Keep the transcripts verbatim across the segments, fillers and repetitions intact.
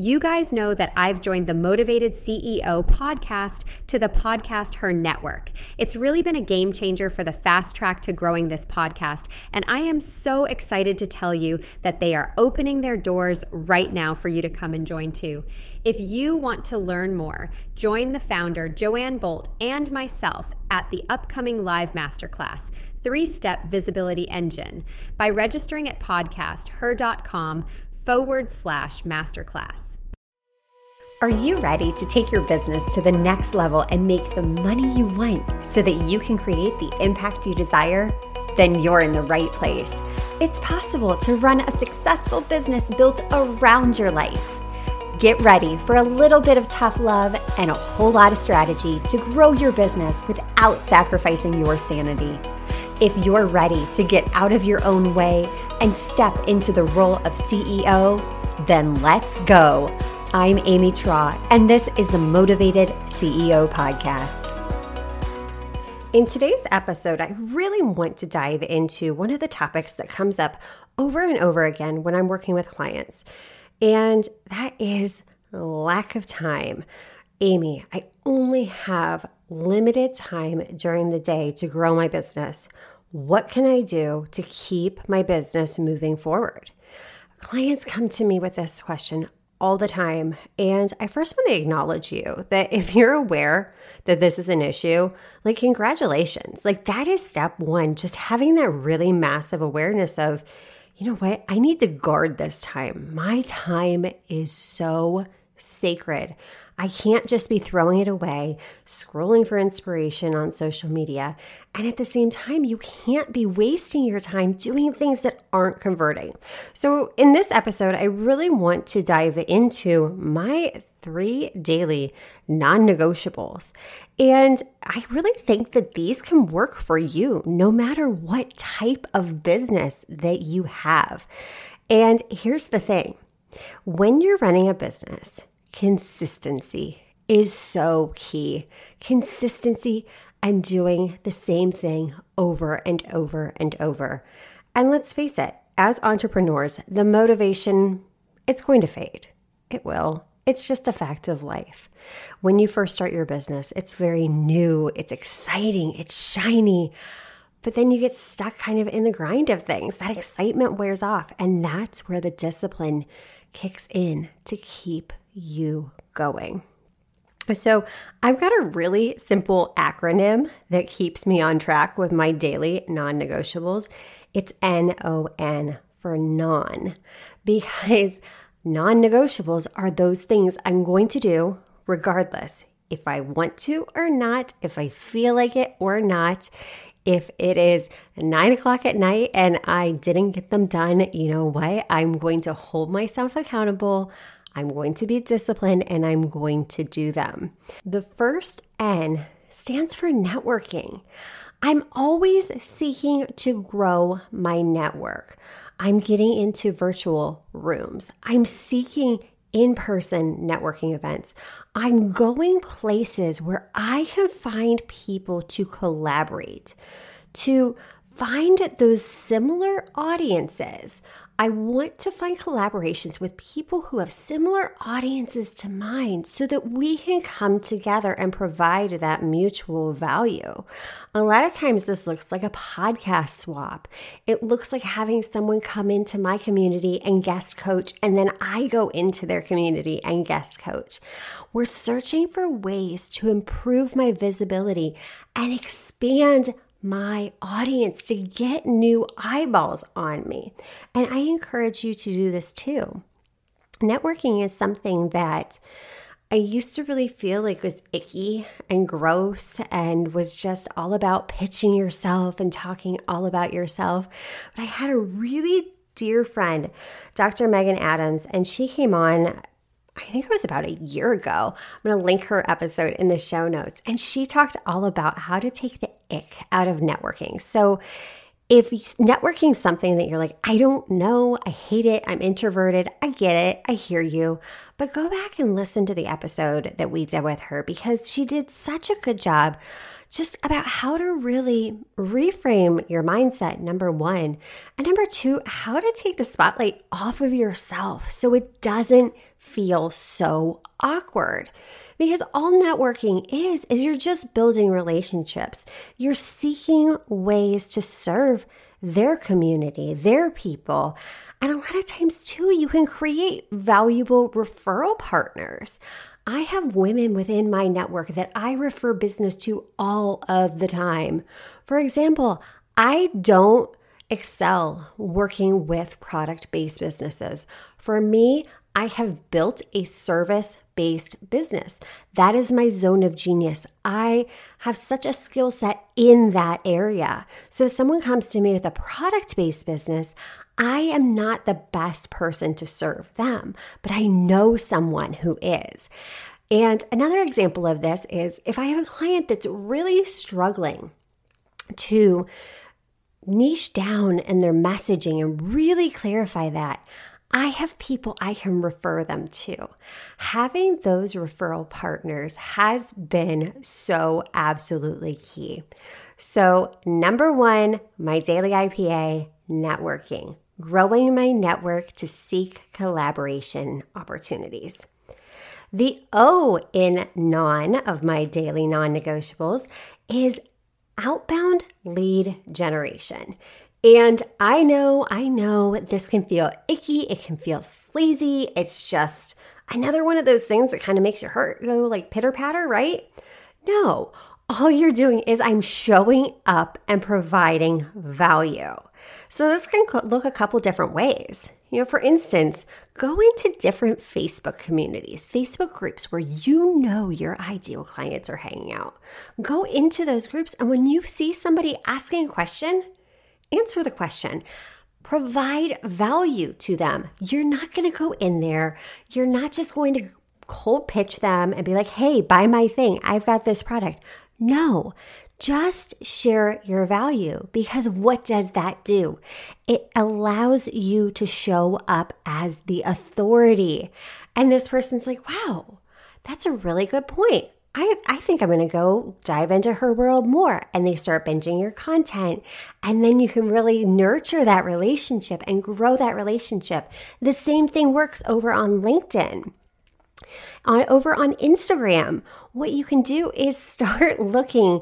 You guys know that I've joined the Motivated C E O podcast to the Podcast(H)er Network. It's really been a game changer for the fast track to growing this podcast, and I am so excited to tell you that they are opening their doors right now for you to come and join too. If you want to learn more, join the founder, Joanne Bolt, and myself at the upcoming live masterclass, Three Step Visibility Engine, by registering at podcast her dot com forward slash masterclass. Are you ready to take your business to the next level and make the money you want so that you can create the impact you desire? Then you're in the right place. It's possible to run a successful business built around your life. Get ready for a little bit of tough love and a whole lot of strategy to grow your business without sacrificing your sanity. If you're ready to get out of your own way and step into the role of C E O, then let's go. I'm Amy Traugh, and this is the Motivated C E O Podcast. In today's episode, I really want to dive into one of the topics that comes up over and over again when I'm working with clients, and that is lack of time. Amy, I only have limited time during the day to grow my business. What can I do to keep my business moving forward? Clients come to me with this question all the time, and I first want to acknowledge you that if you're aware that this is an issue, like congratulations. Like that is step one, just having that really massive awareness of, you know what, I need to guard this time. My time is so sacred. I can't just be throwing it away, scrolling for inspiration on social media. And at the same time, you can't be wasting your time doing things that aren't converting. So in this episode, I really want to dive into my three daily non-negotiables. And I really think that these can work for you no matter what type of business that you have. And here's the thing. When you're running a business, consistency is so key. Consistency and doing the same thing over and over and over. And let's face it, as entrepreneurs, the motivation, it's going to fade. It will. It's just a fact of life. When you first start your business, it's very new, it's exciting, it's shiny. But then you get stuck kind of in the grind of things. That excitement wears off, and that's where the discipline kicks in to keep you going. So I've got a really simple acronym that keeps me on track with my daily non-negotiables. It's N O N for non, because non-negotiables are those things I'm going to do regardless if I want to or not, if I feel like it or not. If it is nine o'clock at night and I didn't get them done, you know what? I'm going to hold myself accountable. I'm going to be disciplined, and I'm going to do them. The first N stands for networking. I'm always seeking to grow my network. I'm getting into virtual rooms. I'm seeking in-person networking events. I'm going places where I can find people to collaborate, to find those similar audiences. I want to find collaborations with people who have similar audiences to mine so that we can come together and provide that mutual value. A lot of times this looks like a podcast swap. It looks like having someone come into my community and guest coach, and then I go into their community and guest coach. We're searching for ways to improve my visibility and expand my audience to get new eyeballs on me. And I encourage you to do this too. Networking is something that I used to really feel like was icky and gross and was just all about pitching yourself and talking all about yourself. But I had a really dear friend, Doctor Megan Adams, and she came on, I think it was about a year ago. I'm going to link her episode in the show notes. And she talked all about how to take the ick out of networking. So if networking is something that you're like, I don't know, I hate it, I'm introverted, I get it, I hear you. But go back and listen to the episode that we did with her, because she did such a good job just about how to really reframe your mindset, number one. And number two, how to take the spotlight off of yourself so it doesn't feel so awkward. Because all networking is, is you're just building relationships. You're seeking ways to serve their community, their people. And a lot of times too, you can create valuable referral partners. I have women within my network that I refer business to all of the time. For example, I don't excel working with product-based businesses. For me, I have built a service-based business. That is my zone of genius. I have such a skill set in that area. So if someone comes to me with a product-based business, I am not the best person to serve them, but I know someone who is. And another example of this is if I have a client that's really struggling to niche down in their messaging and really clarify that, I have people I can refer them to. Having those referral partners has been so absolutely key. So number one, my daily I P A, networking, growing my network to seek collaboration opportunities. The O in non of my daily non-negotiables is outbound lead generation. And I know, I know this can feel icky. It can feel sleazy. It's just another one of those things that kind of makes your heart go like pitter patter, right? No, all you're doing is I'm showing up and providing value. So this can look a couple different ways. You know, for instance, go into different Facebook communities, Facebook groups where you know your ideal clients are hanging out. Go into those groups, and when you see somebody asking a question, answer the question. Provide value to them. You're not going to go in there. You're not just going to cold pitch them and be like, hey, buy my thing. I've got this product. No, just share your value, because what does that do? It allows you to show up as the authority. And this person's like, wow, that's a really good point. I, I think I'm going to go dive into her world more. And they start binging your content. And then you can really nurture that relationship and grow that relationship. The same thing works over on LinkedIn. On, over on Instagram, what you can do is start looking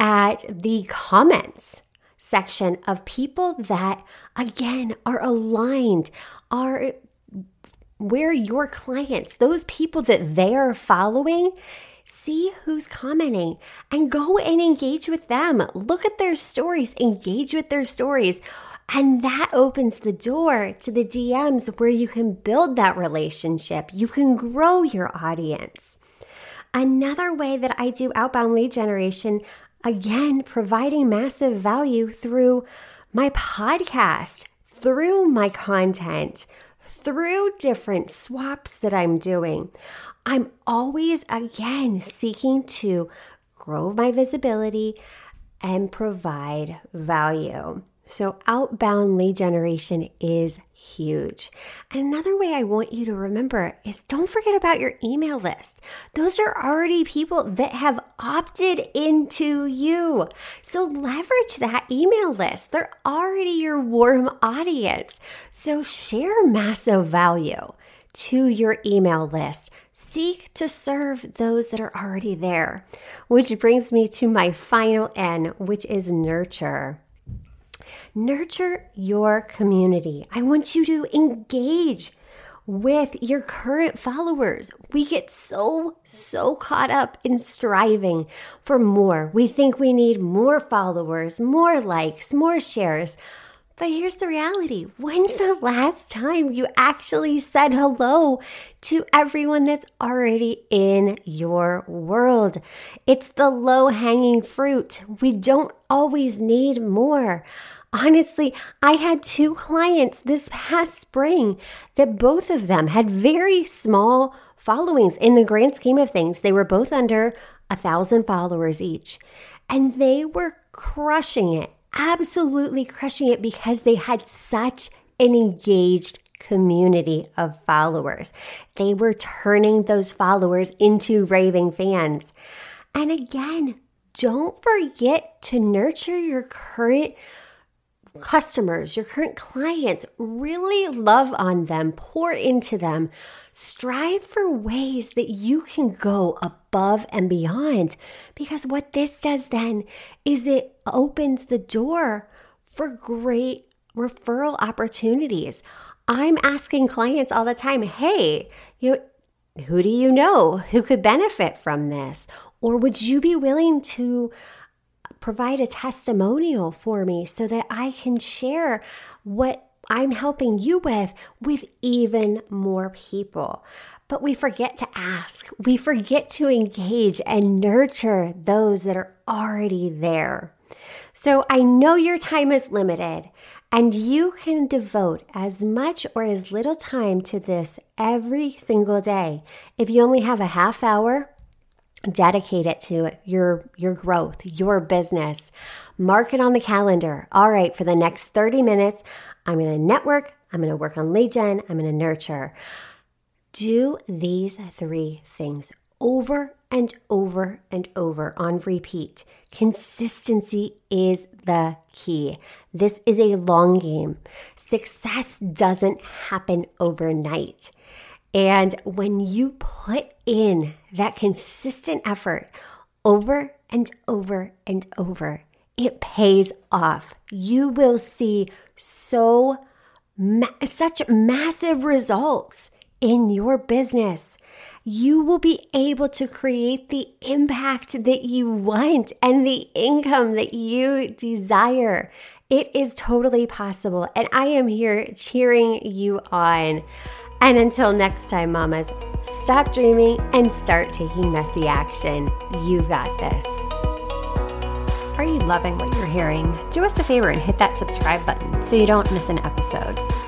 at the comments section of people that, again, are aligned, are where your clients, those people that they are following, see who's commenting and go and engage with them. Look at their stories, engage with their stories. And that opens the door to the D Ms where you can build that relationship. You can grow your audience. Another way that I do outbound lead generation, again, providing massive value through my podcast, through my content, through different swaps that I'm doing. I'm always, again, seeking to grow my visibility and provide value. So outbound lead generation is huge. And another way I want you to remember is don't forget about your email list. Those are already people that have opted into you. So leverage that email list. They're already your warm audience. So share massive value to your email list. Seek to serve those that are already there, which brings me to my final N, which is nurture. Nurture your community. I want you to engage with your current followers. We get so, so caught up in striving for more. We think we need more followers, more likes, more shares. But here's the reality. When's the last time you actually said hello to everyone that's already in your world? It's the low-hanging fruit. We don't always need more. Honestly, I had two clients this past spring that both of them had very small followings in the grand scheme of things. They were both under a thousand followers each, and they were crushing it. Absolutely crushing it because they had such an engaged community of followers. They were turning those followers into raving fans. And again, don't forget to nurture your current customers, your current clients. Really love on them, pour into them, strive for ways that you can go above and beyond, because what this does then is it opens the door for great referral opportunities. I'm asking clients all the time, hey, you know, who do you know who could benefit from this? Or would you be willing to provide a testimonial for me so that I can share what I'm helping you with with even more people? But we forget to ask. We forget to engage and nurture those that are already there. So I know your time is limited, and you can devote as much or as little time to this every single day. If you only have a half hour, dedicate it to your, your growth, your business. Mark it on the calendar. All right, for the next thirty minutes, I'm going to network, I'm going to work on lead gen, I'm going to nurture. Do these three things over and over and over on repeat. Consistency is the key. This is a long game. Success doesn't happen overnight. And when you put in that consistent effort over and over and over, it pays off. You will see so ma- such massive results in your business. You will be able to create the impact that you want and the income that you desire. It is totally possible, and I am here cheering you on. And until next time, mamas, stop dreaming and start taking messy action. You got this. Are you loving what you're hearing? Do us a favor and hit that subscribe button so you don't miss an episode.